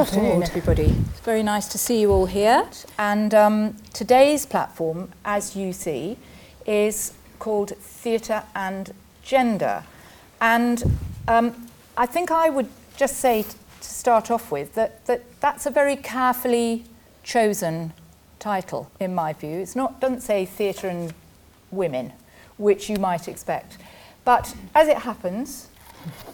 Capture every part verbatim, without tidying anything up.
afternoon, everybody. It's very nice to see you all here. And um, today's platform, as you see, is called Theatre and Gender. And um, I think I would just say t- to start off with that, that that's a very carefully chosen title, in my view. It's not doesn't say theatre and women, which you might expect. But as it happens,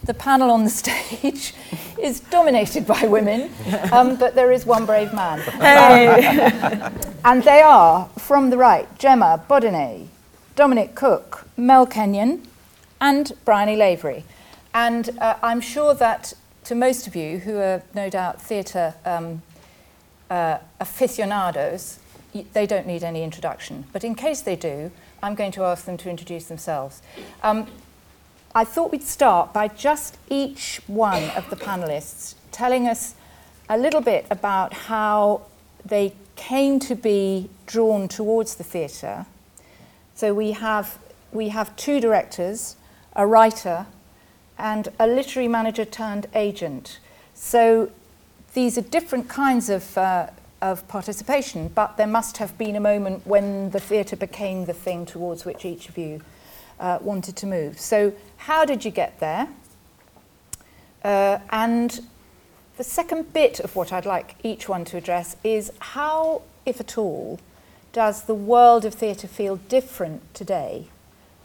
the panel on the stage is dominated by women, um, but there is one brave man. Hey. And they are, from the right, Gemma Bodine, Dominic Cook, Mel Kenyon, and Bryony Lavery. And uh, I'm sure that to most of you who are no doubt theatre um, uh, aficionados, they don't need any introduction. But in case they do, I'm going to ask them to introduce themselves. Um, I thought we'd start by just each one of the panellists telling us a little bit about how they came to be drawn towards the theatre. So we have we have two directors, a writer, and a literary manager turned agent. So these are different kinds of uh, of participation, but there must have been a moment when the theatre became the thing towards which each of you Uh, wanted to move. So how did you get there? Uh, and the second bit of what I'd like each one to address is how, if at all, does the world of theatre feel different today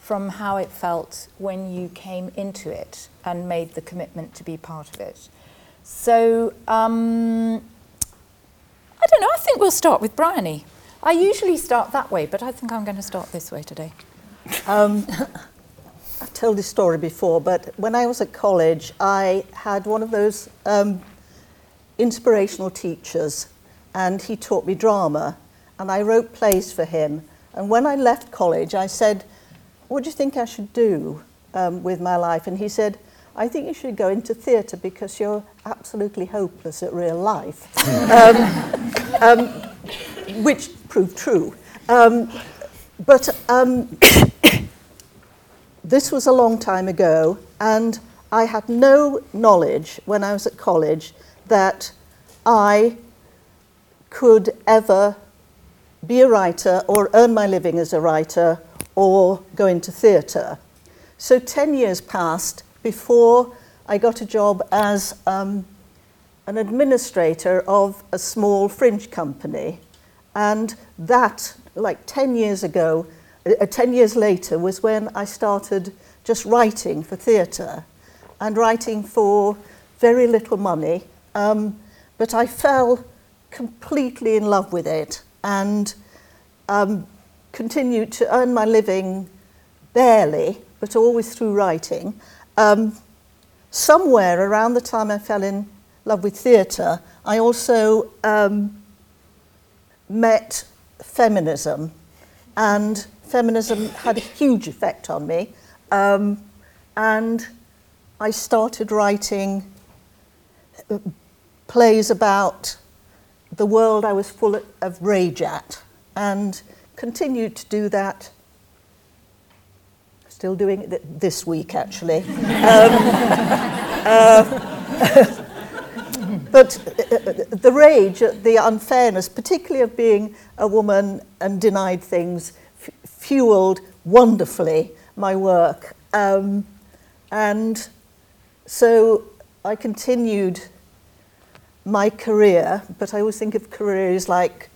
from how it felt when you came into it and made the commitment to be part of it? So, um, I don't know, I think we'll start with Bryony. I usually start that way, but I think I'm going to start this way today. Um, I've told this story before, but when I was at college, I had one of those um, inspirational teachers, and he taught me drama, and I wrote plays for him. And when I left college, I said, what do you think I should do um, with my life? And he said, I think you should go into theatre because you're absolutely hopeless at real life, um, um, which proved true. Um, But um, this was a long time ago, and I had no knowledge when I was at college that I could ever be a writer or earn my living as a writer or go into theatre. So ten years passed before I got a job as um, an administrator of a small fringe company, and that like ten years ago, uh, ten years later, was when I started just writing for theatre and writing for very little money. Um, but I fell completely in love with it and um, continued to earn my living barely, but always through writing. Um, somewhere around the time I fell in love with theatre, I also um, met feminism, and feminism had a huge effect on me, um, and I started writing plays about the world I was full of rage at, and continued to do that, still doing it th- this week actually. um, uh, But uh, the rage at the unfairness, particularly of being a woman and denied things, f- fueled wonderfully my work. Um, and so I continued my career, but I always think of career as like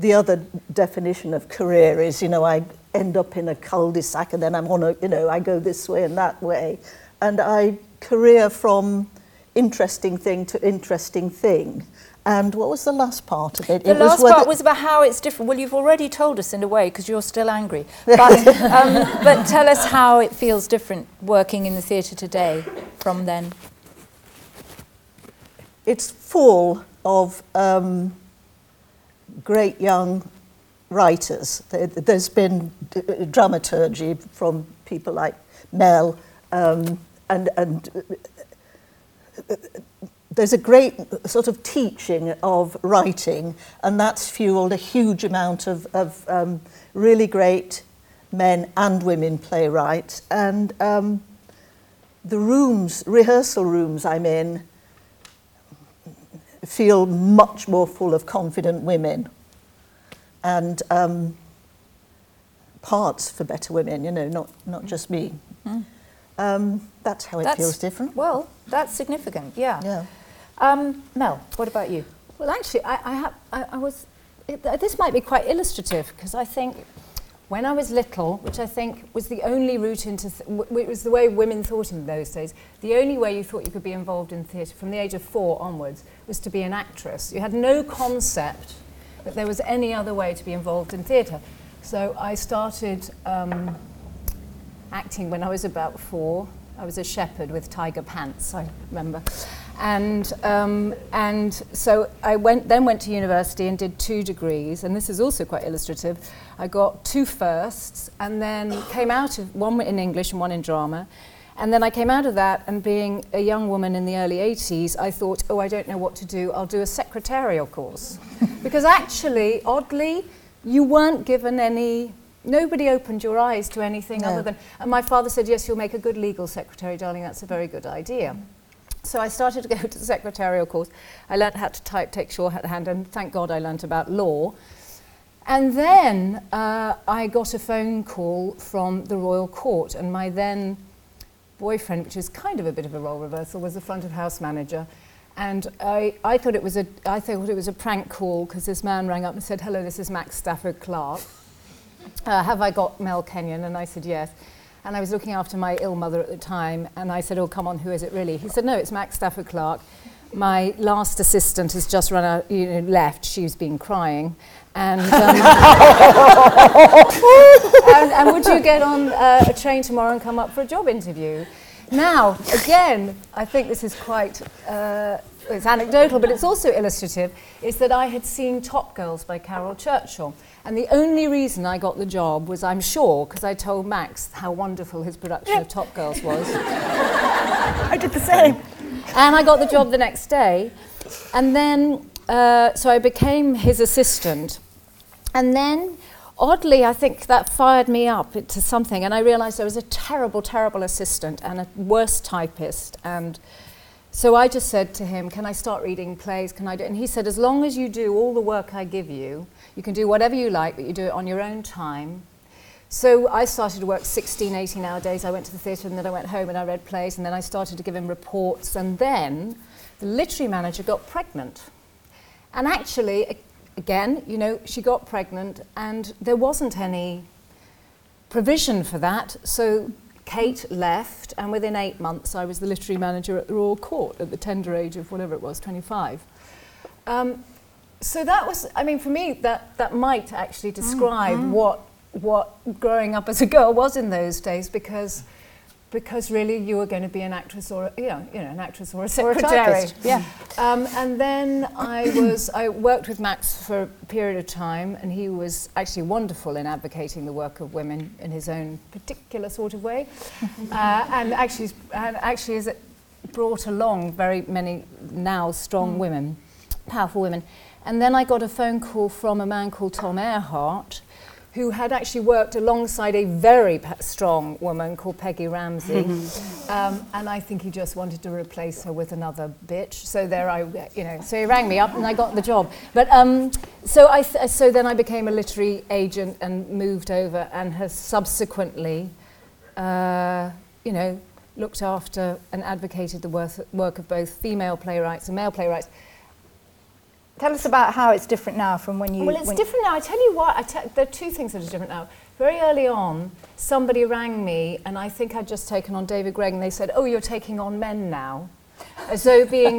the other definition of career is, you know, I end up in a cul-de-sac and then I'm on a, you know, I go this way and that way. And I career from interesting thing to interesting thing. And what was the last part of it? The it last was part was about how it's different. Well, you've already told us in a way because you're still angry. But, um, but tell us how it feels different working in the theatre today from then. It's full of um, great young writers. There's been d- dramaturgy from people like Mel um, and and. There's a great sort of teaching of writing, and that's fueled a huge amount of, of um, really great men and women playwrights. And um, the rooms, rehearsal rooms I'm in, feel much more full of confident women and um, parts for better women, you know, not, not just me. Mm. Um, that's how it that's, feels different. Well, that's significant, yeah. yeah. Um, Mel, what about you? Well, actually, I, I, have, I, I was... It, this might be quite illustrative, because I think when I was little, which I think was the only route into... Th w it was the way women thought in those days. The only way you thought you could be involved in theatre from the age of four onwards was to be an actress. You had no concept that there was any other way to be involved in theatre. So I started um, acting when I was about four. I was a shepherd with tiger pants, I remember. And um, and so I went then went to university and did two degrees, and this is also quite illustrative. I got two firsts, and then came out of one in English and one in drama, and then I came out of that, and being a young woman in the early eighties, I thought, oh, I don't know what to do. I'll do a secretarial course, because actually, oddly, you weren't given any. Nobody opened your eyes to anything no. other than. And my father said, yes, you'll make a good legal secretary, darling. That's a very good idea. Mm. So I started to go to the secretarial course. I learnt how to type, take shorthand, and thank God I learnt about law. And then uh, I got a phone call from the Royal Court, and my then boyfriend, which was kind of a bit of a role reversal, was the front of house manager. And I, I thought it was a, I thought it was a prank call, because this man rang up and said, hello, this is Max Stafford-Clark. Uh, have I got Mel Kenyon? And I said, yes. And I was looking after my ill mother at the time, and I said, oh, come on, who is it really? He said, no, it's Max Stafford-Clark. My last assistant has just run out, you know, left. She's been crying. And, um, and, and would you get on uh, a train tomorrow and come up for a job interview? Now, again, I think this is quite, uh, it's anecdotal, but it's also illustrative, is that I had seen Top Girls by Caryl Churchill. And the only reason I got the job was, I'm sure, because I told Max how wonderful his production yeah. of Top Girls was. I did the same. And I got the job the next day. And then, uh, so I became his assistant. And then, oddly, I think that fired me up to something. And I realised I was a terrible, terrible assistant and a worse typist. And so I just said to him, can I start reading plays? Can I do? And he said, as long as you do all the work I give you, you can do whatever you like, but you do it on your own time. So I started to work sixteen, eighteen hour days. I went to the theatre, and then I went home and I read plays, and then I started to give him reports. And then the literary manager got pregnant. And actually, again, you know, she got pregnant, and there wasn't any provision for that. So Kate left, and within eight months, I was the literary manager at the Royal Court at the tender age of whatever it was, twenty-five. Um, So that was, I mean, for me, that, that might actually describe mm-hmm. what what growing up as a girl was in those days, because because really you were going to be an actress or a, you know you know an actress or a secretary. Or a yeah. Um, and then I was I worked with Max for a period of time, and he was actually wonderful in advocating the work of women in his own particular sort of way, uh, and actually and actually has brought along very many now strong mm. women, powerful women. And then I got a phone call from a man called Tom Earhart, who had actually worked alongside a very strong woman called Peggy Ramsay. um, and I think he just wanted to replace her with another bitch. So there I, you know, so he rang me up and I got the job. But um, so, I th so then I became a literary agent and moved over, and has subsequently, uh, you know, looked after and advocated the worth work of both female playwrights and male playwrights. Tell us about how it's different now from when you... Well, it's different now. I tell you what, I te there are two things that are different now. Very early on, somebody rang me, and I think I'd just taken on David Gregg, and they said, oh, you're taking on men now. As though being,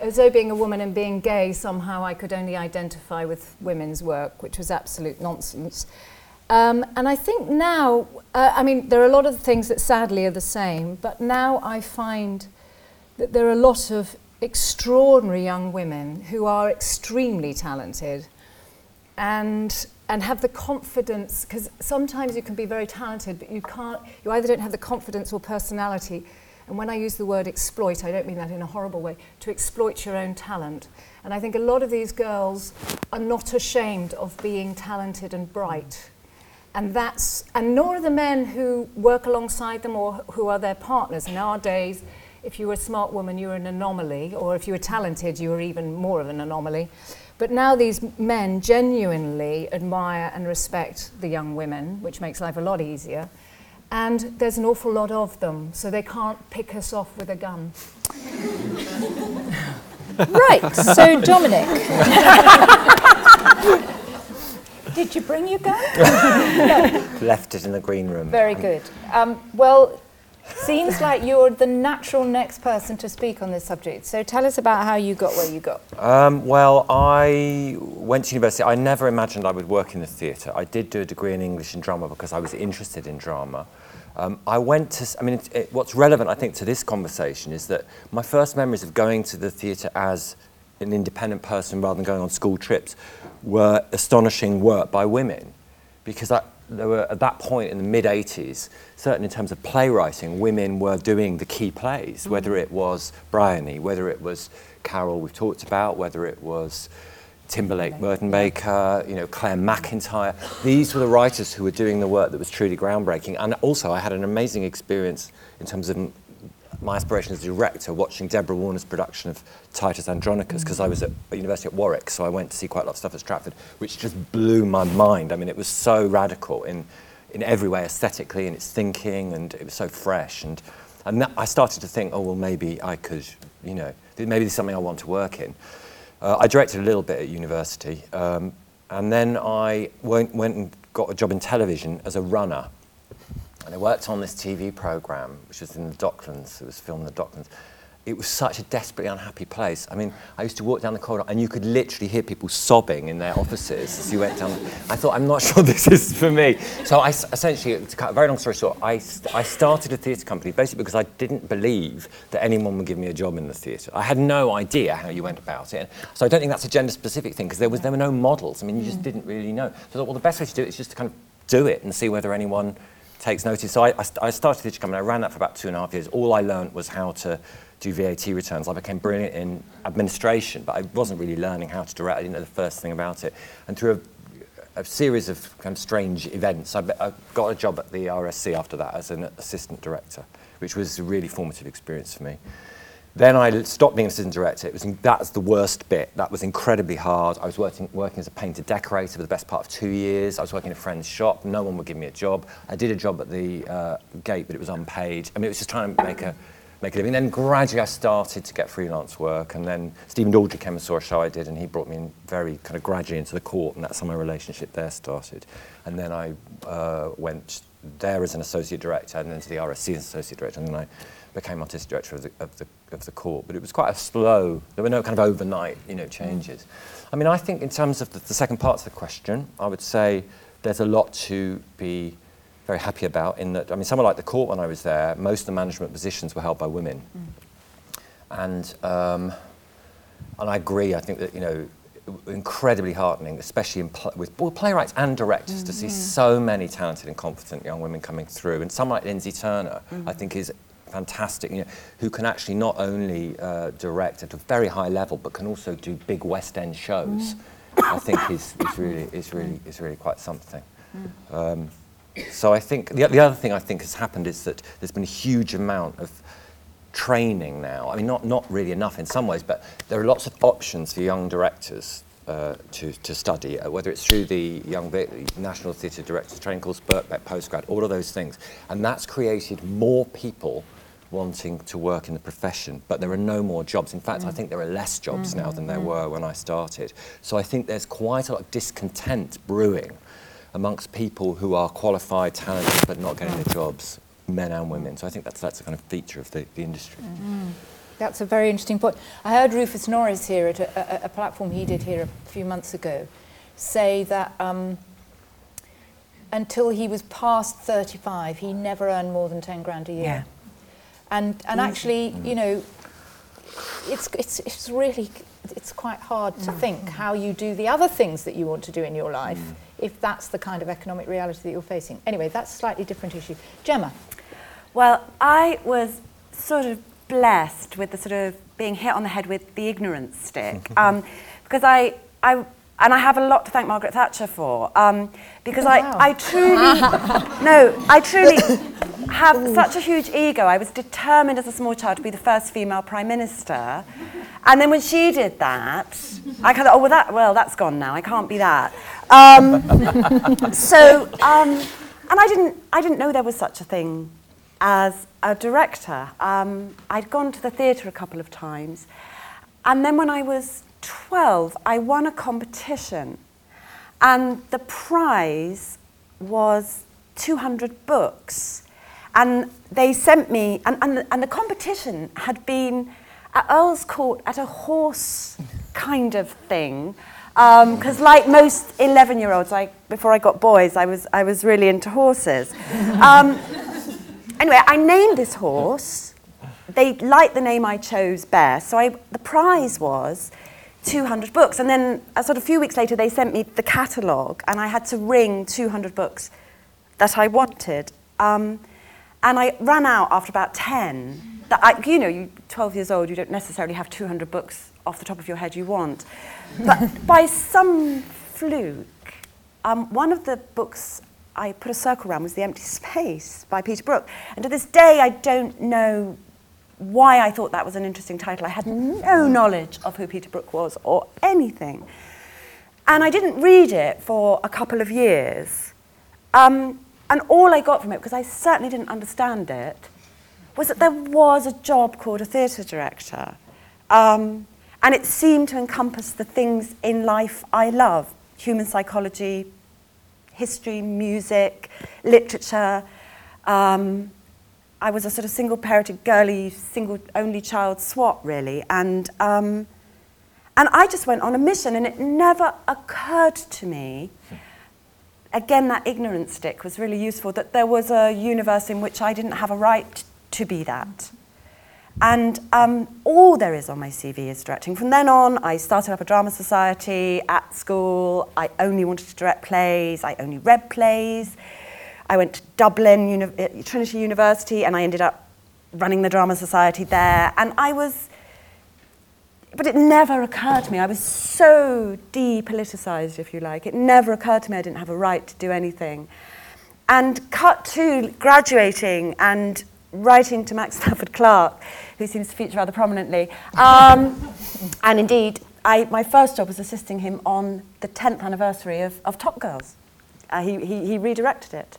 as though being a woman and being gay, somehow I could only identify with women's work, which was absolute nonsense. Um, and I think now, uh, I mean, there are a lot of things that sadly are the same, but now I find that there are a lot of extraordinary young women who are extremely talented and and have the confidence, because sometimes you can be very talented, but you can't, you either don't have the confidence or personality. And when I use the word exploit, I don't mean that in a horrible way, to exploit your own talent. And I think a lot of these girls are not ashamed of being talented and bright. And that's, and nor are the men who work alongside them or who are their partners. Nowadays, if you were a smart woman, you were an anomaly, or if you were talented, you were even more of an anomaly. But now these men genuinely admire and respect the young women, which makes life a lot easier. And there's an awful lot of them, so they can't pick us off with a gun. Right, so Dominic. Did you bring your gun? No. Left it in the green room. Very good. Um, well, seems like you're the natural next person to speak on this subject. So tell us about how you got where you got. Um, well, I went to university. I never imagined I would work in the theatre. I did do a degree in English and drama because I was interested in drama. Um, I went to, I mean, it, it, what's relevant, I think, to this conversation is that my first memories of going to the theatre as an independent person rather than going on school trips were astonishing work by women. Because I, there were, at that point in the mid eighties, certainly in terms of playwriting, women were doing the key plays, mm-hmm. whether it was Bryony, whether it was Caryl we've talked about, whether it was Timberlake Merdenbaker, you know, Claire McIntyre. These were the writers who were doing the work that was truly groundbreaking. And also I had an amazing experience in terms of my aspiration as a director, watching Deborah Warner's production of Titus Andronicus, because I was at university at Warwick, so I went to see quite a lot of stuff at Stratford, which just blew my mind. I mean, it was so radical in, in every way, aesthetically, in its thinking, and it was so fresh. And, and that, I started to think, oh, well, maybe I could, you know, maybe this is something I want to work in. Uh, I directed a little bit at university, um, and then I went, went and got a job in television as a runner. And I worked on this T V programme, which was in the Docklands. It was filmed in the Docklands. It was such a desperately unhappy place. I mean, I used to walk down the corridor and you could literally hear people sobbing in their offices as you went down. I thought, I'm not sure this is for me. So I essentially, to cut a very long story short, I, st I started a theatre company basically because I didn't believe that anyone would give me a job in the theatre. I had no idea how you went about it. So I don't think that's a gender-specific thing because there was there were no models. I mean, you just didn't really know. So I thought, well, the best way to do it is just to kind of do it and see whether anyone takes notice. So I, I, st I started the theatre company. I ran that for about two and a half years. All I learned was how to do V A T returns. I became brilliant in administration, but I wasn't really learning how to direct. I didn't know the first thing about it. And through a, a series of kind of strange events, I, I got a job at the R S C after that as an assistant director, which was a really formative experience for me. Then I stopped being an assistant director. It was in, that's the worst bit. That was incredibly hard. I was working, working as a painter decorator for the best part of two years. I was working in a friend's shop. No one would give me a job. I did a job at the uh, Gate, but it was unpaid. I mean, it was just trying to make a, make a living. Then gradually I started to get freelance work. And then Stephen Daldry came and saw a show I did, and he brought me in very kind of gradually into the court. And that's how my relationship there started. And then I uh, went there as an associate director, and then to the R S C as associate director. And then I became artistic director of the, of the of the court, but it was quite a slow. There were no kind of overnight, you know, changes. I mean, I think in terms of the, the second part of the question, I would say there's a lot to be very happy about. In that, I mean, somewhere like the court when I was there, most of the management positions were held by women, mm. and um, and I agree. I think that you know, incredibly heartening, especially in pl with well, playwrights and directors, mm-hmm. to see so many talented and competent young women coming through. And someone like Lindsay Turner, mm-hmm. I think, is fantastic, you know, who can actually not only uh, direct at a very high level, but can also do big West End shows. Mm. I think is, is really is really is really quite something. Mm. Um, so I think the, the other thing I think has happened is that there's been a huge amount of training now. I mean, not not really enough in some ways, but there are lots of options for young directors uh, to to study, uh, whether it's through the young the National Theatre Directors Training Course, Birkbeck Postgrad, all of those things, and that's created more people wanting to work in the profession, but there are no more jobs. In fact, mm. I think there are less jobs mm-hmm. now than there were when I started. So I think there's quite a lot of discontent brewing amongst people who are qualified, talented, but not getting the jobs, men and women. So I think that's, that's a kind of feature of the, the industry. Mm-hmm. That's a very interesting point. I heard Rufus Norris here at a, a, a platform he did here a few months ago say that um, until he was past thirty-five, he never earned more than ten grand a year. Yeah. And, and actually, you know, it's, it's, it's really, it's quite hard to think how you do the other things that you want to do in your life if that's the kind of economic reality that you're facing. Anyway, that's a slightly different issue. Gemma? Well, I was sort of blessed with the sort of being hit on the head with the ignorance stick. Um, because I, I, and I have a lot to thank Margaret Thatcher for. Um, because oh, I, wow. I truly, no, I truly... have Ooh. such a huge ego. I was determined as a small child to be the first female prime minister. And then when she did that, I kind of, oh, well, that, well, that's gone now. I can't be that. Um, so, um, and I didn't, I didn't know there was such a thing as a director. Um, I'd gone to the theatre a couple of times. And then when I was twelve, I won a competition. And the prize was two hundred books. And they sent me, and, and, and the competition had been at Earl's Court at a horse kind of thing. Because um, like most eleven-year-olds, I, before I got boys, I was, I was really into horses. Um, anyway, I named this horse. They liked the name I chose best. So I, the prize was two hundred books. And then a sort of few weeks later, they sent me the catalogue, and I had to ring two hundred books that I wanted. Um, and I ran out after about ten. That I, you know, you're twelve years old, you don't necessarily have two hundred books off the top of your head you want. But by some fluke, um, one of the books I put a circle around was The Empty Space by Peter Brook. And to this day, I don't know why I thought that was an interesting title. I had no knowledge of who Peter Brook was or anything. And I didn't read it for a couple of years. Um, and all I got from it, because I certainly didn't understand it, was that there was a job called a theatre director. Um, and it seemed to encompass the things in life I love: human psychology, history, music, literature. Um, I was a sort of single-parented, girly, single-only child swot, really. And, um, and I just went on a mission, and it never occurred to me, again, that ignorance stick was really useful, that there was a universe in which I didn't have a right to be that. And um, all there is on my C V is directing. From then on, I started up a drama society at school. I only wanted to direct plays. I only read plays. I went to Dublin, uni- Trinity University, and I ended up running the drama society there. And I was, but it never occurred to me. I was so depoliticised, if you like. It never occurred to me I didn't have a right to do anything. And cut to graduating and writing to Max Stafford-Clark, who seems to feature rather prominently. Um, and indeed, I, my first job was assisting him on the tenth anniversary of, of Top Girls. Uh, he, he, he redirected it.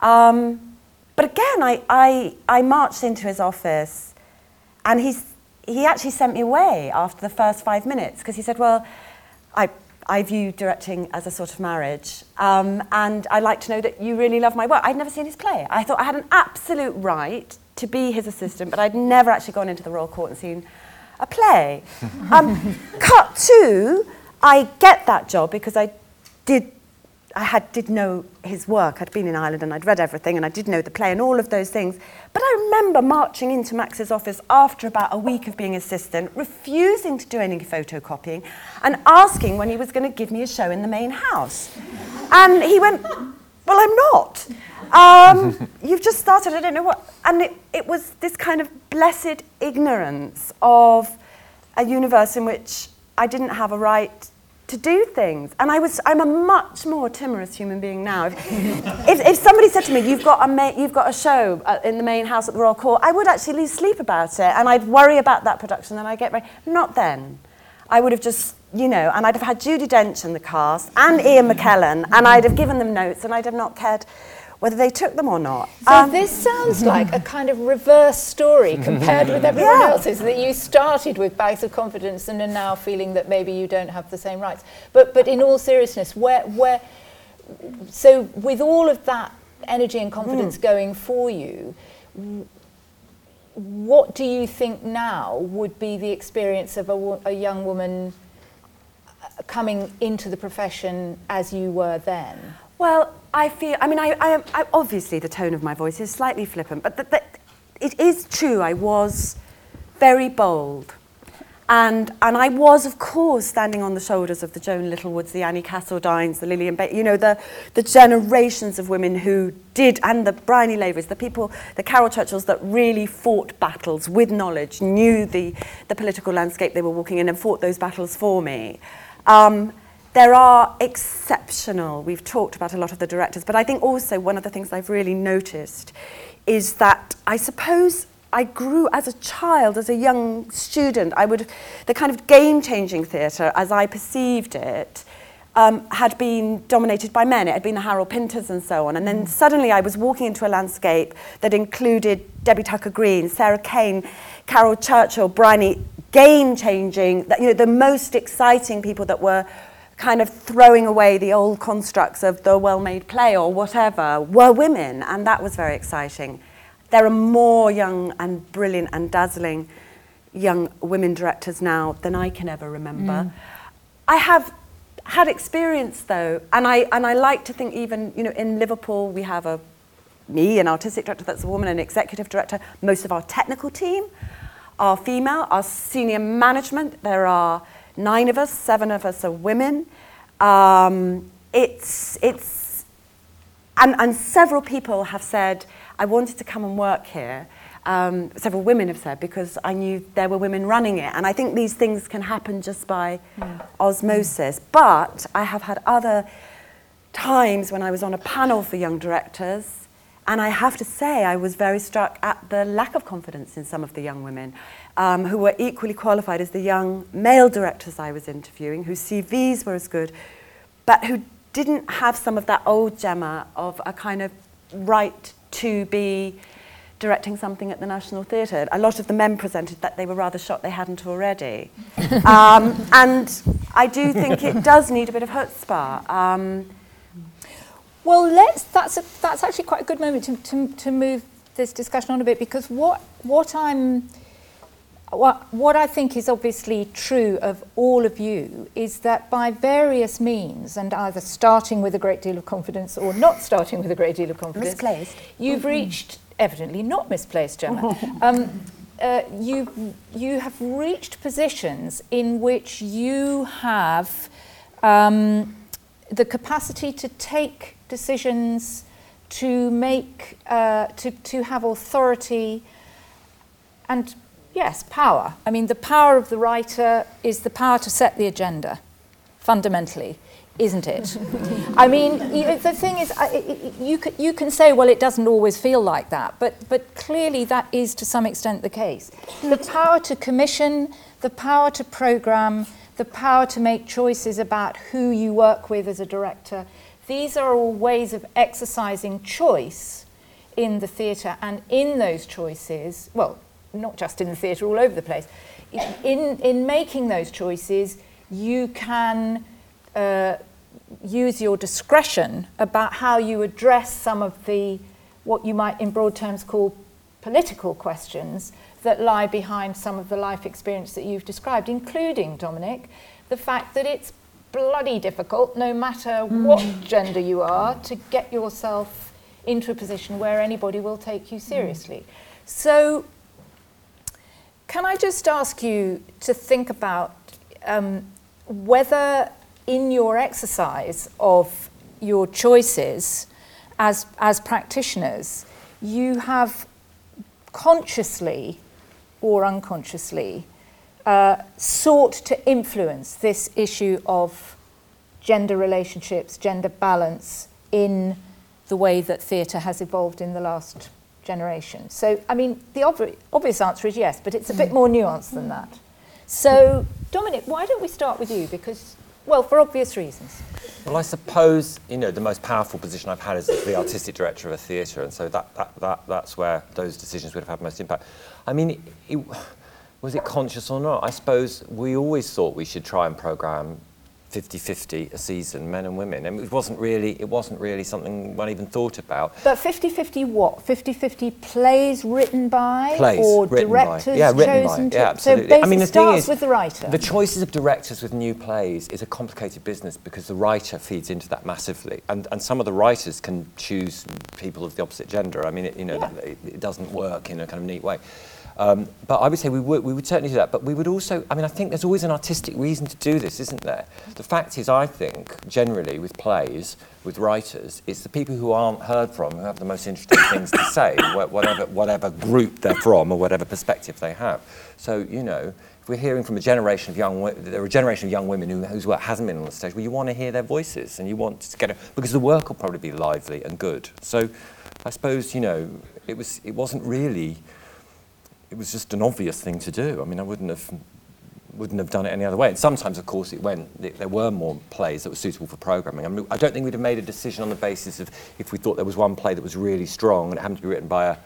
Um, but again, I, I, I marched into his office, and he's, he actually sent me away after the first five minutes, because he said, well, I, I view directing as a sort of marriage, um, and I like to know that you really love my work. I'd never seen his play. I thought I had an absolute right to be his assistant, but I'd never actually gone into the Royal Court and seen a play. Um, cut to, I get that job because I did, I had, did know his work. I'd been in Ireland and I'd read everything, and I did know the play and all of those things. But I remember marching into Max's office after about a week of being assistant, refusing to do any photocopying, and asking when he was going to give me a show in the main house. And he went, well, I'm not. Um, you've just started, I don't know what. And it, it was this kind of blessed ignorance of a universe in which I didn't have a right to do things. And I was, I'm a much more timorous human being now. If, if, if somebody said to me, you've got a, ma- you've got a show uh, in the main house at the Royal Court, I would actually lose sleep about it, and I'd worry about that production, and I'd get ready. Not then. I would have just, you know, and I'd have had Judi Dench in the cast, and Ian McKellen, and I'd have given them notes, and I'd have not cared whether they took them or not. So um, this sounds like a kind of reverse story compared with everyone yeah. else's, that you started with bags of confidence and are now feeling that maybe you don't have the same rights. But but in all seriousness, where where so with all of that energy and confidence mm. going for you, what do you think now would be the experience of a, a young woman coming into the profession as you were then? Well, I feel, I mean, I, I, I, obviously the tone of my voice is slightly flippant, but the, the, it is true, I was very bold. And and I was, of course, standing on the shoulders of the Joan Littlewoods, the Annie Castle Dines, the Lillian Bates, you know, the, the generations of women who did, and the Bryony Laverys, the people, the Caryl Churchills that really fought battles with knowledge, knew the, the political landscape they were walking in and fought those battles for me. Um, There are exceptional, we've talked about a lot of the directors, but I think also one of the things I've really noticed is that I suppose I grew as a child, as a young student, I would, the kind of game-changing theatre, as I perceived it, um, had been dominated by men. It had been the Harold Pinters and so on. And then suddenly I was walking into a landscape that included Debbie Tucker-Green, Sarah Kane, Caryl Churchill, Bryony, game-changing, you know, the most exciting people that were kind of throwing away the old constructs of the well-made play or whatever, were women, and that was very exciting. There are more young and brilliant and dazzling young women directors now than I can ever remember. Mm. I have had experience though, and I and I like to think even, you know, in Liverpool we have a me, an artistic director that's a woman, an executive director, most of our technical team are female, our senior management, there are nine of us, seven of us are women. Um, it's it's and and several people have said, I wanted to come and work here, um, several women have said, because I knew there were women running it. And I think these things can happen just by yeah. osmosis. Yeah. But I have had other times when I was on a panel for young directors, and I have to say I was very struck at the lack of confidence in some of the young women um, who were equally qualified as the young male directors I was interviewing, whose C Vs were as good, but who didn't have some of that old Gemma of a kind of right to be directing something at the National Theatre. A lot of the men presented that they were rather shocked they hadn't already. um, and I do think it does need a bit of chutzpah. Um, well, let's, that's, a, that's actually quite a good moment to, to, to move this discussion on a bit, because what, what I'm, what, what I think is obviously true of all of you is that by various means, and either starting with a great deal of confidence or not starting with a great deal of confidence, misplaced. You've mm-hmm. reached, evidently not misplaced, Gemma, um, uh, you, you have reached positions in which you have um, the capacity to take decisions, to make, uh, to, to have authority and yes, power. I mean, the power of the writer is the power to set the agenda, fundamentally, isn't it? I mean, you know, the thing is, I, it, you, c- you can say, well, it doesn't always feel like that, but, but clearly that is to some extent the case. The power to commission, the power to programme, the power to make choices about who you work with as a director, these are all ways of exercising choice in the theatre, and in those choices, well, not just in the theatre, all over the place. In in making those choices, you can uh, use your discretion about how you address some of the, what you might in broad terms call political questions that lie behind some of the life experience that you've described, including, Dominic, the fact that it's bloody difficult, no matter what gender you are, to get yourself into a position where anybody will take you seriously. So, can I just ask you to think about um, whether in your exercise of your choices as, as practitioners, you have consciously or unconsciously uh, sought to influence this issue of gender relationships, gender balance in the way that theatre has evolved in the last generation. So, I mean, the obvi- obvious answer is yes, but it's a bit more nuanced than that. So, Dominic, why don't we start with you? Because, well, for obvious reasons. Well, I suppose, you know, the most powerful position I've had is as the artistic director of a theatre, and so that, that, that that's where those decisions would have had most impact. I mean, it, it, was it conscious or not? I suppose we always thought we should try and programme fifty-fifty a season, men and women. I mean, it wasn't really it wasn't really something one even thought about. But fifty-fifty what? fifty-fifty plays written by plays, or written directors by. Yeah, written chosen by. Yeah, absolutely. So basically I mean, the starts thing is, with the writer. The choices of directors with new plays is a complicated business because the writer feeds into that massively. And and some of the writers can choose people of the opposite gender. I mean, it, you know, yeah. it, it doesn't work in a kind of neat way. Um, but I would say we would, we would certainly do that. But we would also, I mean, I think there's always an artistic reason to do this, isn't there? The fact is, I think, generally with plays, with writers, it's the people who aren't heard from who have the most interesting things to say, whatever, whatever group they're from or whatever perspective they have. So, you know, if we're hearing from a generation of young women, there are a generation of young women who, whose work hasn't been on the stage, well, you want to hear their voices and you want to get it, because the work will probably be lively and good. So I suppose, you know, it was, it wasn't really... It was just an obvious thing to do. I mean, I wouldn't have, wouldn't have done it any other way. And sometimes, of course, it went. It, there were more plays that were suitable for programming. I mean, I don't think we'd have made a decision on the basis of if we thought there was one play that was really strong and it happened to be written by a,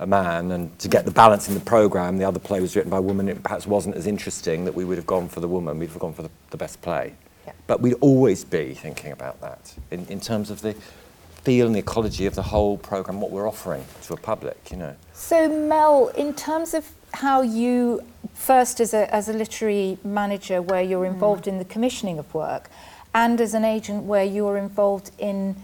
a man, and to get the balance in the programme, the other play was written by a woman. It perhaps wasn't as interesting that we would have gone for the woman. We'd have gone for the, the best play. Yeah. But we'd always be thinking about that in, in terms of the feel and the ecology of the whole programme, what we're offering to a public, you know. So, Mel, in terms of how you, first as a, as a literary manager where you're involved mm. in the commissioning of work, and as an agent where you're involved in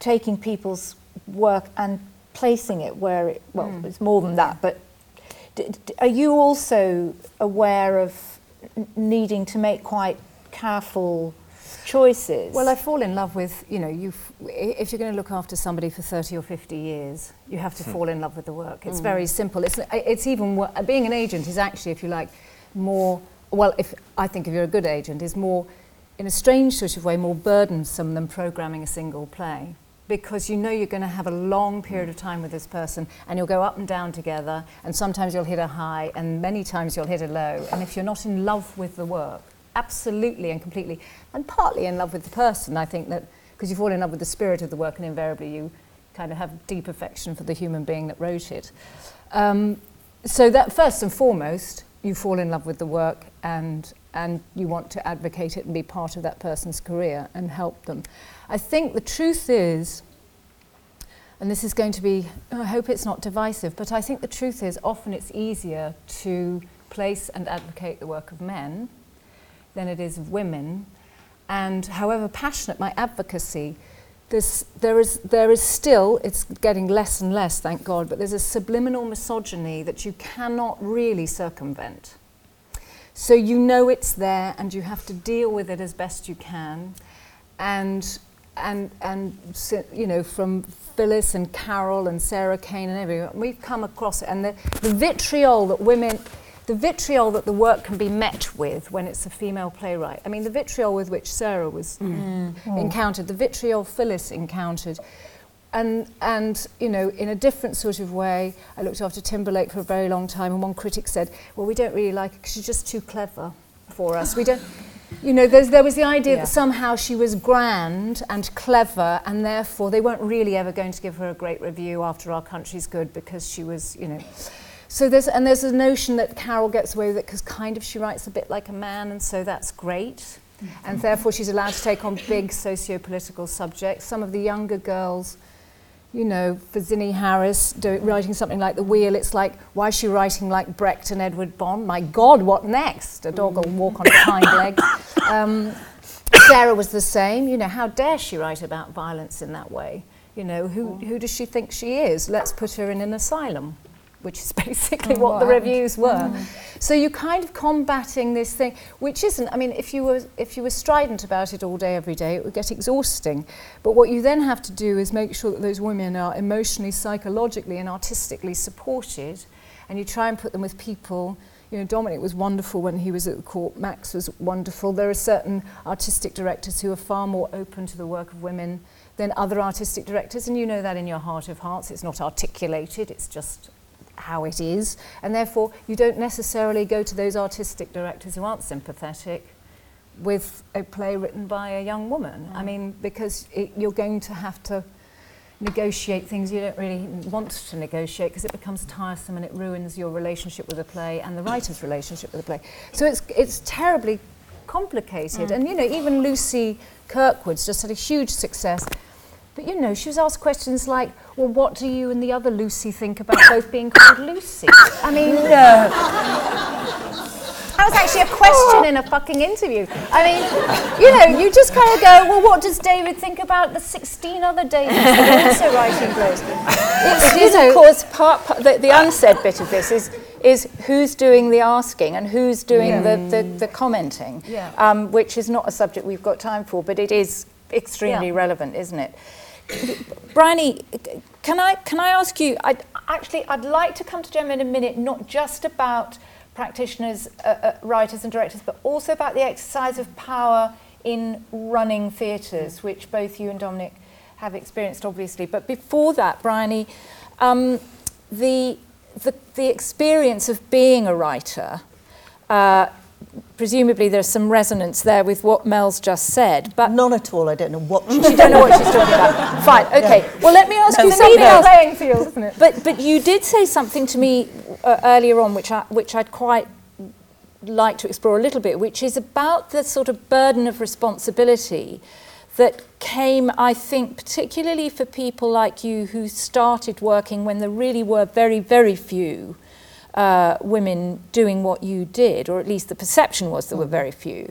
taking people's work and placing it where it, well, mm. it's more than that, but d- d- are you also aware of needing to make quite careful choices? Well, I fall in love with, you know, you've, if you're going to look after somebody for thirty or fifty years, you have to mm. fall in love with the work. It's mm. very simple. It's, it's even, wor- being an agent is actually, if you like, more, well, if I think if you're a good agent, is more, in a strange sort of way, more burdensome than programming a single play. Because you know you're going to have a long period of time with this person, and you'll go up and down together, and sometimes you'll hit a high, and many times you'll hit a low. And if you're not in love with the work, absolutely and completely, and partly in love with the person, I think that, because you fall in love with the spirit of the work and invariably you kind of have deep affection for the human being that wrote it. Um, so that first and foremost, you fall in love with the work and and you want to advocate it and be part of that person's career and help them. I think the truth is, and this is going to be, I hope it's not divisive, but I think the truth is often it's easier to place and advocate the work of men than it is of women, and however passionate my advocacy, there's, there is there is still, it's getting less and less, thank God, but there's a subliminal misogyny that you cannot really circumvent. So you know it's there, and you have to deal with it as best you can, and and and you know, from Phyllis and Caryl and Sarah Kane and everyone, we've come across it, and the, the vitriol that women. The vitriol that the work can be met with when it's a female playwright. I mean, the vitriol with which Sarah was mm. Mm. encountered, the vitriol Phyllis encountered. And, and, you know, in a different sort of way, I looked after Timberlake for a very long time, and one critic said, well, we don't really like her because she's just too clever for us. We don't, you know, there was the idea yeah. that somehow she was grand and clever, and therefore they weren't really ever going to give her a great review after Our Country's Good because she was, you know... So there's, and there's a notion that Caryl gets away with it because kind of she writes a bit like a man, and so that's great. And therefore she's allowed to take on big socio-political subjects. Some of the younger girls, you know, for Zinni Harris, do, writing something like The Wheel, it's like, why is she writing like Brecht and Edward Bond? My God, what next? A dog will walk on its hind legs. Um, Sarah was the same. You know, how dare she write about violence in that way? You know, who, who does she think she is? Let's put her in an asylum, which is basically oh, what wow. the reviews were. Mm. So you're kind of combating this thing, which isn't, I mean, if you were if you were strident about it all day, every day, it would get exhausting. But what you then have to do is make sure that those women are emotionally, psychologically, and artistically supported, and you try and put them with people. You know, Dominic was wonderful when he was at the court, Max was wonderful. There are certain artistic directors who are far more open to the work of women than other artistic directors, and you know that in your heart of hearts. It's not articulated, it's just how it is, and therefore you don't necessarily go to those artistic directors who aren't sympathetic with a play written by a young woman. Mm. I mean, because it, you're going to have to negotiate things you don't really want to negotiate because it becomes tiresome and it ruins your relationship with the play and the writer's relationship with the play. So it's it's terribly complicated. Mm. And you know, even Lucy Kirkwood's just had a huge success. But, you know, she was asked questions like, well, what do you and the other Lucy think about both being called Lucy? I mean, no. I was like, actually a question in a fucking interview. I mean, you know, you just kind of go, well, what does David think about the sixteen other Davids that are also writing blues? It's, you know, of course, part, part the, the unsaid bit of this is is who's doing the asking and who's doing yeah. the, the, the commenting, yeah. um, which is not a subject we've got time for, but it is extremely yeah. relevant, isn't it? Bryony, can I can I ask you, I actually I'd like to come to Gemma in a minute, not just about practitioners, uh, uh, writers and directors, but also about the exercise of power in running theatres, which both you and Dominic have experienced, obviously. But before that, Bryony, um, the, the, the experience of being a writer, uh, presumably there's some resonance there with what Mel's just said, but none at all. I don't know what she's you don't know what she's talking about. Fine, okay. Yeah. Well, let me ask no, you something else. Playing field, isn't it? But but you did say something to me uh, earlier on, which I which I'd quite like to explore a little bit, which is about the sort of burden of responsibility that came, I think, particularly for people like you who started working when there really were very very few. Uh, women doing what you did, or at least the perception was there were very few.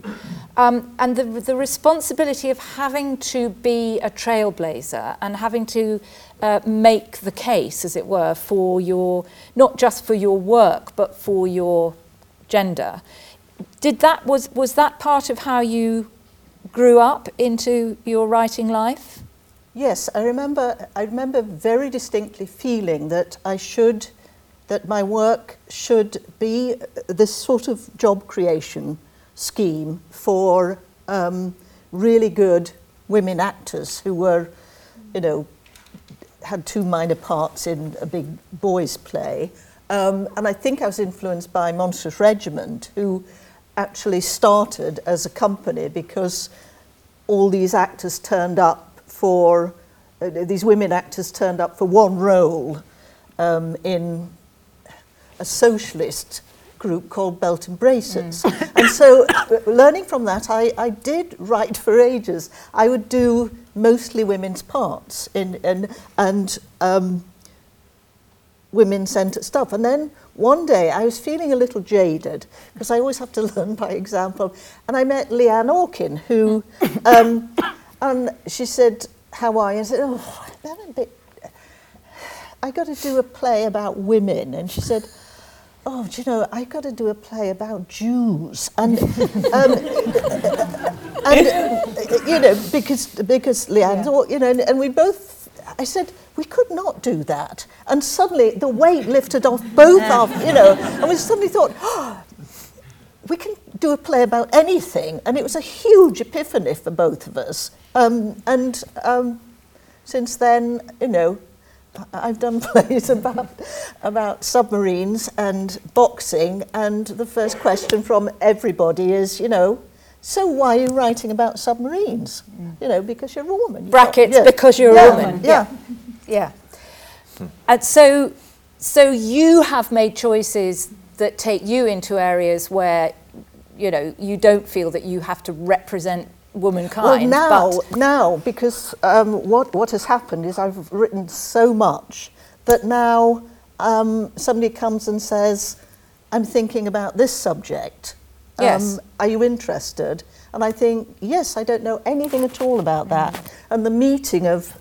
Um, and the, the responsibility of having to be a trailblazer and having to uh, make the case, as it were, for your, not just for your work, but for your gender. Did that, was, was that part of how you grew up into your writing life? Yes, I remember, I remember very distinctly feeling that I should that my work should be this sort of job creation scheme for um, really good women actors who were, you know, had two minor parts in a big boys' play. Um, and I think I was influenced by Monstrous Regiment, who actually started as a company because all these actors turned up for, uh, these women actors turned up for one role um, in a socialist group called Belt and Braces. Mm. And so learning from that, I, I did write for ages. I would do mostly women's parts in, in and um, women-centred stuff. And then one day I was feeling a little jaded because I always have to learn by example. And I met Leanne Orkin, who, um, and she said, how are you? I said, oh, I'm a bit, I got to do a play about women. And she said, oh, do you know, I got to do a play about Jews, and um, and you know, because because Leanne, yeah. you know, and, and we both. I said we could not do that, and suddenly the weight lifted off both of you know, and we suddenly thought, oh, we can do a play about anything, and it was a huge epiphany for both of us. Um, and um, since then, you know. I've done plays about about submarines and boxing, and the first question from everybody is, you know, so why are you writing about submarines? Mm. You know, because you're a woman. Brackets, yeah. because you're yeah. a woman. Yeah. Yeah. yeah. And so, so you have made choices that take you into areas where, you know, you don't feel that you have to represent womankind. Well, now, now, because um, what what has happened is I've written so much that now um, somebody comes and says, "I'm thinking about this subject. Um, yes. Are you interested?" And I think, "Yes, I don't know anything at all about that." Mm. And the meeting of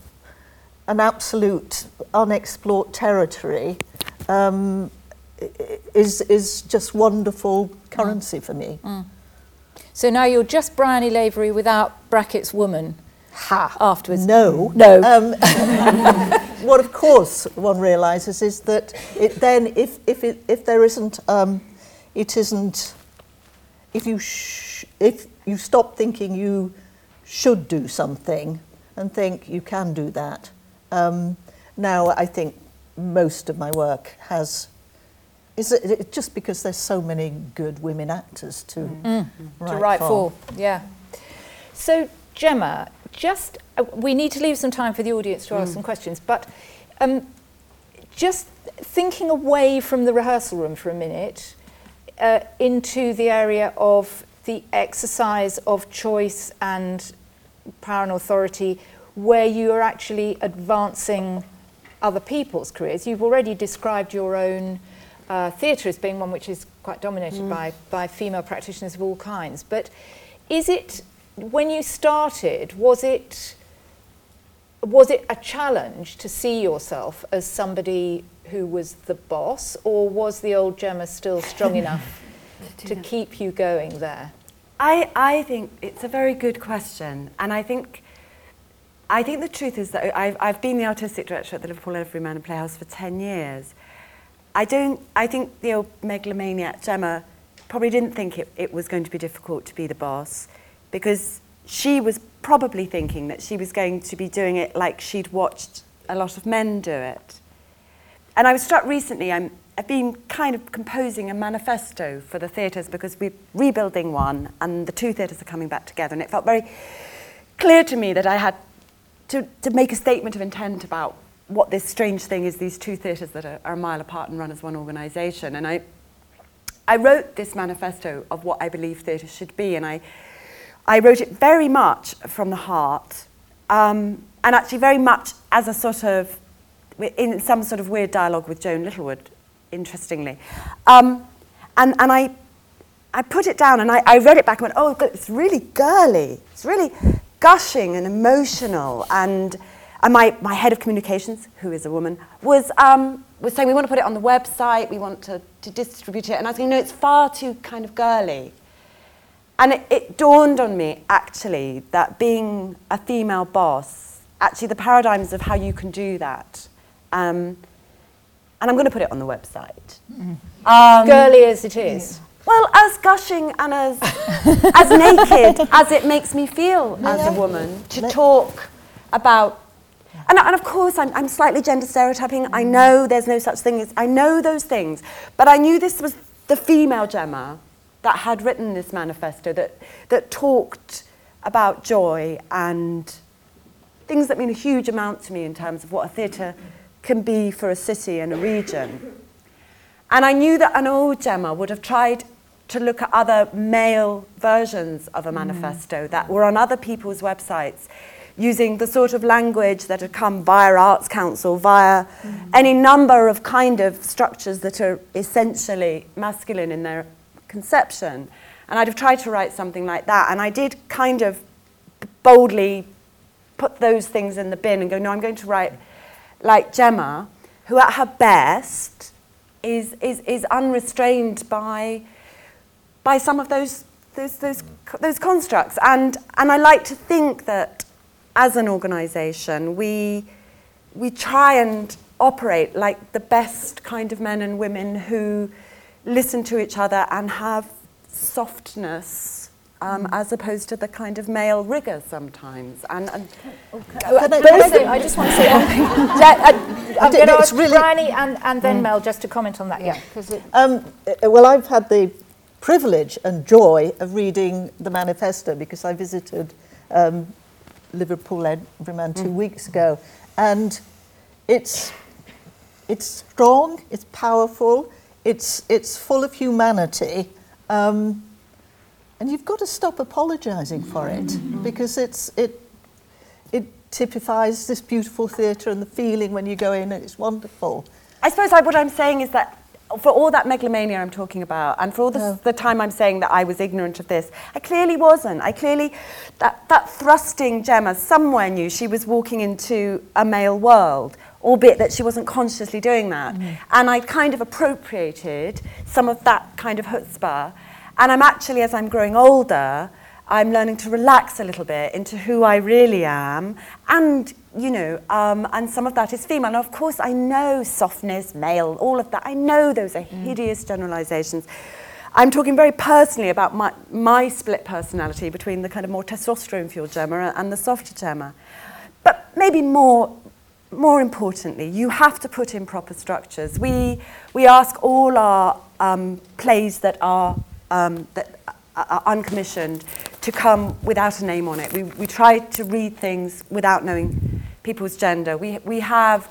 an absolute unexplored territory um, is is just wonderful currency mm. for me. Mm. So now you're just Bryony Lavery without brackets woman ha. afterwards. No. No. Um, what, of course, one realises is that it then, if if it, if there isn't, um, it isn't, if you, sh- if you stop thinking you should do something and think you can do that. Um, now I think most of my work has... Is it, it just because there's so many good women actors to, mm. write, to write for? Yeah. So, Gemma, just uh, we need to leave some time for the audience to ask mm. some questions, but um, just thinking away from the rehearsal room for a minute uh, into the area of the exercise of choice and power and authority, where you are actually advancing other people's careers. You've already described your own. uh, theatre as being one which is quite dominated mm. by, by female practitioners of all kinds. But is it, when you started, was it, was it a challenge to see yourself as somebody who was the boss, or was the old Gemma still strong enough to keep you going there? I, I think it's a very good question, and I think I think the truth is that I've, I've been the artistic director at the Liverpool Everyman and Playhouse for ten years. I don't. I think the old megalomaniac Gemma probably didn't think it, it was going to be difficult to be the boss, because she was probably thinking that she was going to be doing it like she'd watched a lot of men do it. And I was struck recently, I'm, I've been kind of composing a manifesto for the theatres, because we're rebuilding one and the two theatres are coming back together, and it felt very clear to me that I had to, to make a statement of intent about what this strange thing is, these two theatres that are, are a mile apart and run as one organisation. And I, I wrote this manifesto of what I believe theatre should be, and I, I wrote it very much from the heart, um, and actually very much as a sort of, in some sort of weird dialogue with Joan Littlewood, interestingly. Um, and and I, I put it down, and I, I read it back and went, oh, God, it's really girly. It's really gushing and emotional. And, and my, my head of communications, who is a woman, was, um, was saying, we want to put it on the website, we want to, to distribute it. And I was going, no, it's far too kind of girly. And it, it dawned on me, actually, that being a female boss, actually the paradigms of how you can do that, Um, and I'm going to put it on the website. Mm. Um, Girly as it is. Well, as gushing and as as naked as it makes me feel no, as no. a woman to no. talk about. And, and of course, I'm, I'm slightly gender stereotyping. Mm. I know there's no such thing as, I know those things. But I knew this was the female Gemma that had written this manifesto that that talked about joy and things that mean a huge amount to me in terms of what a theatre can be for a city and a region. And I knew that an old Gemma would have tried to look at other male versions of a manifesto mm. that were on other people's websites, using the sort of language that had come via Arts Council, via mm. any number of kind of structures that are essentially masculine in their conception. And I'd have tried to write something like that. And I did kind of boldly put those things in the bin and go, no, I'm going to write like Gemma, who at her best is is is unrestrained by by some of those those those those constructs, and and I like to think that as an organisation we we try and operate like the best kind of men and women who listen to each other and have softness, Um, as opposed to the kind of male rigour sometimes. And, and okay. uh, they, I, say, I just want to say one thing. I, I, I'm going to ask really Bryony and, and then mm. Mel just to comment on that. Yeah. yeah. Um, well, I've had the privilege and joy of reading the manifesto, because I visited um, Liverpool Everyman two mm. weeks ago, and it's it's strong, it's powerful, it's it's full of humanity. Um, And you've got to stop apologising for it, mm-hmm. because it's it it typifies this beautiful theatre and the feeling when you go in, and it's wonderful. I suppose I, what I'm saying is that for all that megalomania I'm talking about, and for all the, oh. the time I'm saying that I was ignorant of this, I clearly wasn't. I clearly, that, that thrusting Gemma somewhere knew she was walking into a male world, albeit that she wasn't consciously doing that. Mm. And I kind of appropriated some of that kind of chutzpah. And I'm actually, as I'm growing older, I'm learning to relax a little bit into who I really am. And, you know, um, and some of that is female. Now, of course, I know softness, male, all of that. I know those are hideous mm. generalisations. I'm talking very personally about my, my split personality between the kind of more testosterone-fueled Gemma and the softer Gemma. But maybe more... More importantly, you have to put in proper structures. We we ask all our um, plays that are um, that are uncommissioned to come without a name on it. We we try to read things without knowing people's gender. We we have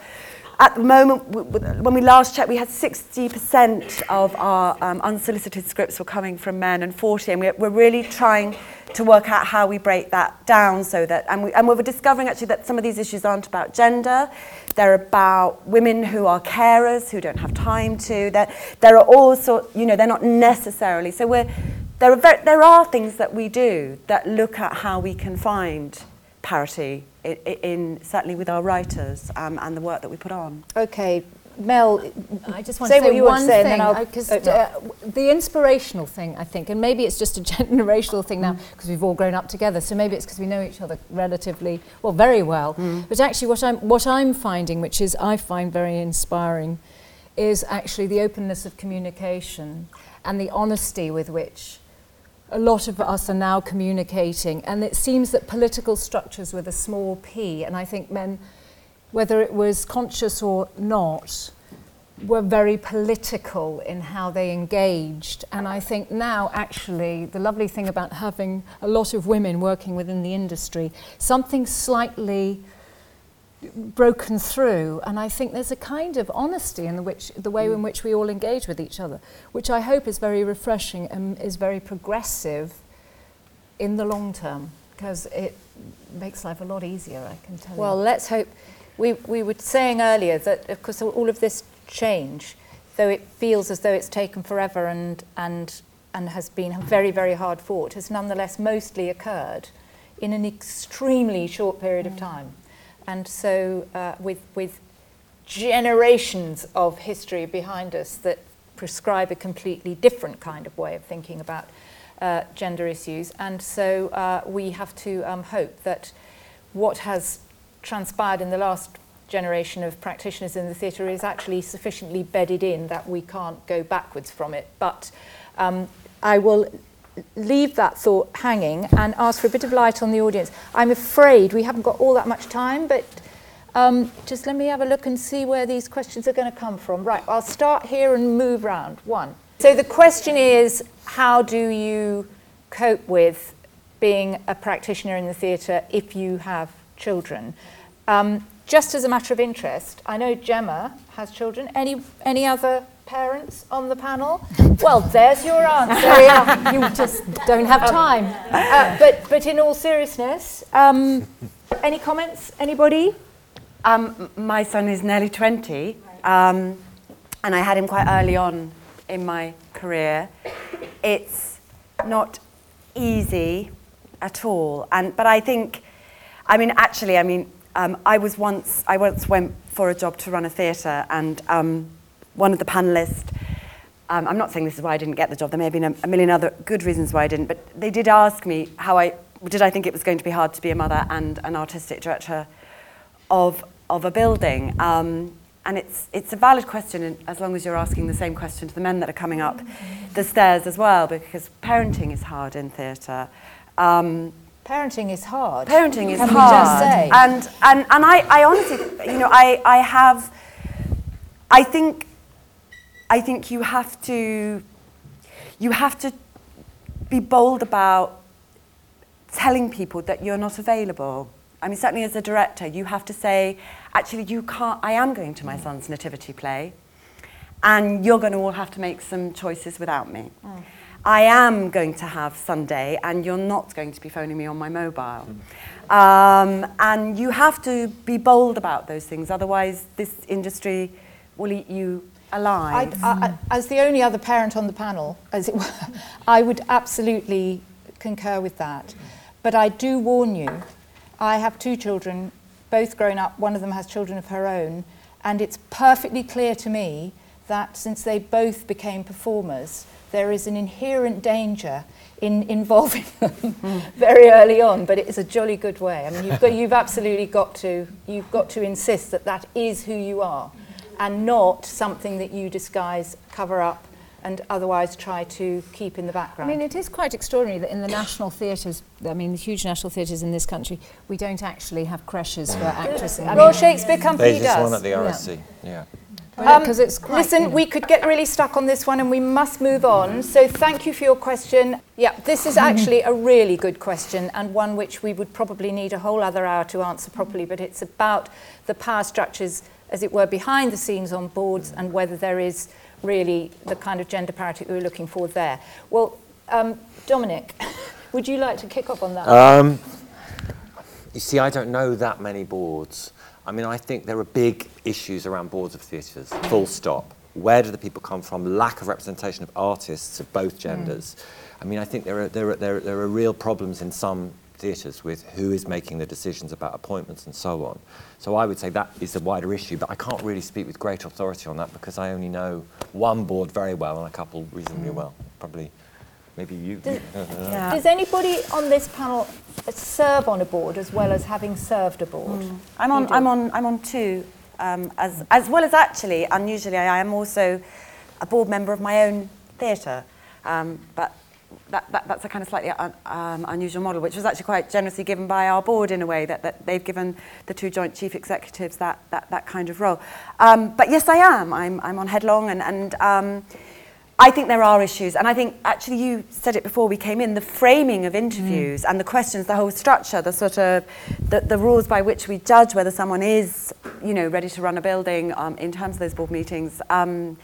at the moment, when we last checked, we had sixty percent of our um, unsolicited scripts were coming from men and forty, and we, we're really trying to work out how we break that down so that, and, we, and we were discovering actually that some of these issues aren't about gender, they're about women who are carers, who don't have time to, that there are all sorts, you know, they're not necessarily, so we're, there are, very, there are things that we do that look at how we can find parity in, in certainly with our writers um, and the work that we put on. Okay, Mel, I just want say, to say what you want to say, thing, and then I'll open up. Uh, the inspirational thing, I think, and maybe it's just a generational thing mm. now because we've all grown up together. So maybe it's because we know each other relatively well, very well. Mm. But actually, what I'm what I'm finding, which is I find very inspiring, is actually the openness of communication and the honesty with which a lot of us are now communicating. And it seems that political structures with a small p, and I think men, whether it was conscious or not, were very political in how they engaged. And I think now, actually, the lovely thing about having a lot of women working within the industry, something slightly broken through, and I think there's a kind of honesty in the, which, the way mm. in which we all engage with each other, which I hope is very refreshing and is very progressive in the long term, because it makes life a lot easier, I can tell well, you. Well, let's hope. We, we were saying earlier that, of course, all of this change, though it feels as though it's taken forever and, and, and has been very, very hard fought, has nonetheless mostly occurred in an extremely short period mm. of time. And so uh, with, with generations of history behind us that prescribe a completely different kind of way of thinking about uh, gender issues. And so uh, we have to um, hope that what has transpired in the last generation of practitioners in the theatre is actually sufficiently bedded in that we can't go backwards from it. But um, I will leave that thought hanging and ask for a bit of light on the audience. I'm afraid we haven't got all that much time, but um, just let me have a look and see where these questions are going to come from. Right, I'll start here and move round. One. So the question is, how do you cope with being a practitioner in the theatre if you have children? Um, just as a matter of interest, I know Gemma has children. Any, any other parents on the panel? Well, there's your answer. You just don't have time. Um, uh, but, but in all seriousness, um, any comments? Anybody? Um, my son is nearly twenty, um, and I had him quite early on in my career. It's not easy at all, and but I think, I mean, actually, I mean, um, I was once I once went for a job to run a theatre, and Um, one of the panellists, um, I'm not saying this is why I didn't get the job, there may have been a, a million other good reasons why I didn't, but they did ask me how I, did I think it was going to be hard to be a mother and an artistic director of of a building? Um, and it's it's a valid question, and as long as you're asking the same question to the men that are coming up the stairs as well, because parenting is hard in theatre. Um, Parenting is hard. Parenting is hard. Can we just say? And, and, and I, I honestly, you know, I, I have, I think, I think you have to, you have to be bold about telling people that you're not available. I mean, certainly as a director, you have to say, actually, you can't, I am going to my son's nativity play, and you're going to all have to make some choices without me. Mm. I am going to have Sunday, and you're not going to be phoning me on my mobile. Mm. Um, and you have to be bold about those things, otherwise this industry will eat you alive. I, I, as the only other parent on the panel, as it were, I would absolutely concur with that. But I do warn you, I have two children, both grown up, one of them has children of her own, and it's perfectly clear to me that since they both became performers, there is an inherent danger in involving them very early on, but it is a jolly good way. I mean, you've got, you've absolutely got to, you've got to insist that that is who you are, and not something that you disguise, cover up, and otherwise try to keep in the background. I mean, it is quite extraordinary that in the national theatres, I mean, the huge national theatres in this country, we don't actually have creches for actresses. I mean, Royal Shakespeare Company does. They just one at the R S C, yeah. yeah. Um, it's quite, listen, you know, we could get really stuck on this one, and we must move on. So thank you for your question. Yeah, this is actually a really good question, and one which we would probably need a whole other hour to answer properly, but it's about the power structures as it were, behind the scenes on boards, and whether there is really the kind of gender parity we were looking for there. Well, um, Dominic, would you like to kick off on that? Um, you see, I don't know that many boards. I mean, I think there are big issues around boards of theatres, full stop. Where do the people come from? Lack of representation of artists of both genders. Mm. I mean, I think there are, there are, there are, there are real problems in some theatres with who is making the decisions about appointments and so on. So I would say that is a wider issue, but I can't really speak with great authority on that because I only know one board very well and a couple reasonably mm. well, probably. Maybe you. Does, yeah. Does anybody on this panel serve on a board as well as having served a board? Mm. I'm on. I'm on. I'm on two, um, as as well as actually. Unusually, I am also a board member of my own theatre, um, but that, that that's a kind of slightly un, um, unusual model, which was actually quite generously given by our board in a way that, that they've given the two joint chief executives that that, that kind of role. Um, but yes, I am. I'm I'm on headlong and and. Um, I think there are issues, and I think, actually, you said it before we came in, the framing of interviews mm. and the questions, the whole structure, the sort of, the, the rules by which we judge whether someone is, you know, ready to run a building um, in terms of those board meetings um,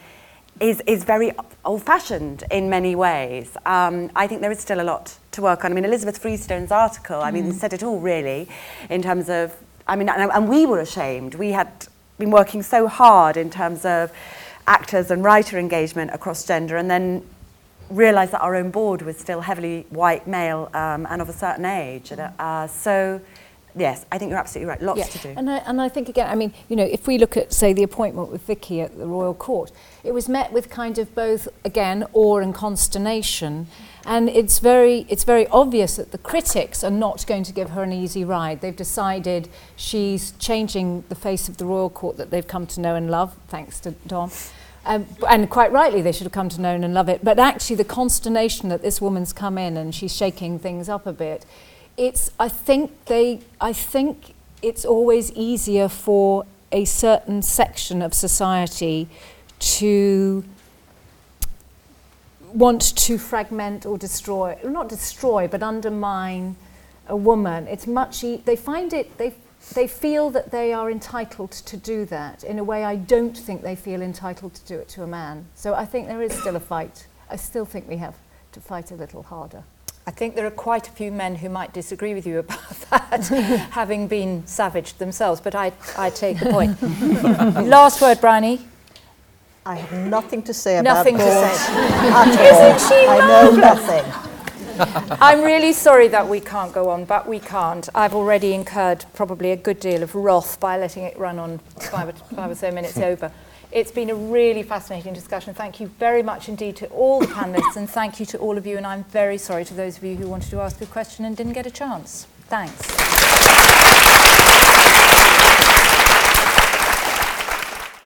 is, is very old-fashioned in many ways. Um, I think there is still a lot to work on. I mean, Elizabeth Freestone's article, I mean, mm. said it all, really, in terms of, I mean, and, and we were ashamed. We had been working so hard in terms of actors and writer engagement across gender, and then realised that our own board was still heavily white, male, um, and of a certain age. Mm. Uh, so, yes, I think you're absolutely right. Lots yeah. to do. And I, and I think, again, I mean, you know, if we look at, say, the appointment with Vicky at the Royal Court, it was met with kind of both, again, awe and consternation. And it's very, it's very obvious that the critics are not going to give her an easy ride. They've decided she's changing the face of the Royal Court that they've come to know and love, thanks to Dom. Um, and quite rightly, they should have come to know and love it. But actually, the consternation that this woman's come in and she's shaking things up a bit, it's, I think they, I think it's always easier for a certain section of society to want to fragment or destroy, not destroy, but undermine a woman. It's much, e- they find it, they they feel that they are entitled to do that in a way I don't think they feel entitled to do it to a man. So I think there is still a fight. I still think we have to fight a little harder. I think there are quite a few men who might disagree with you about that, having been savaged themselves, but I, I take the point. Last word, Bryony. I have nothing to say about boards. Nothing to say. Isn't she marvellous? I know nothing. I'm really sorry that we can't go on, but we can't. I've already incurred probably a good deal of wrath by letting it run on five or, five or so minutes over. It's been a really fascinating discussion. Thank you very much indeed to all the panellists, and thank you to all of you, and I'm very sorry to those of you who wanted to ask a question and didn't get a chance. Thanks.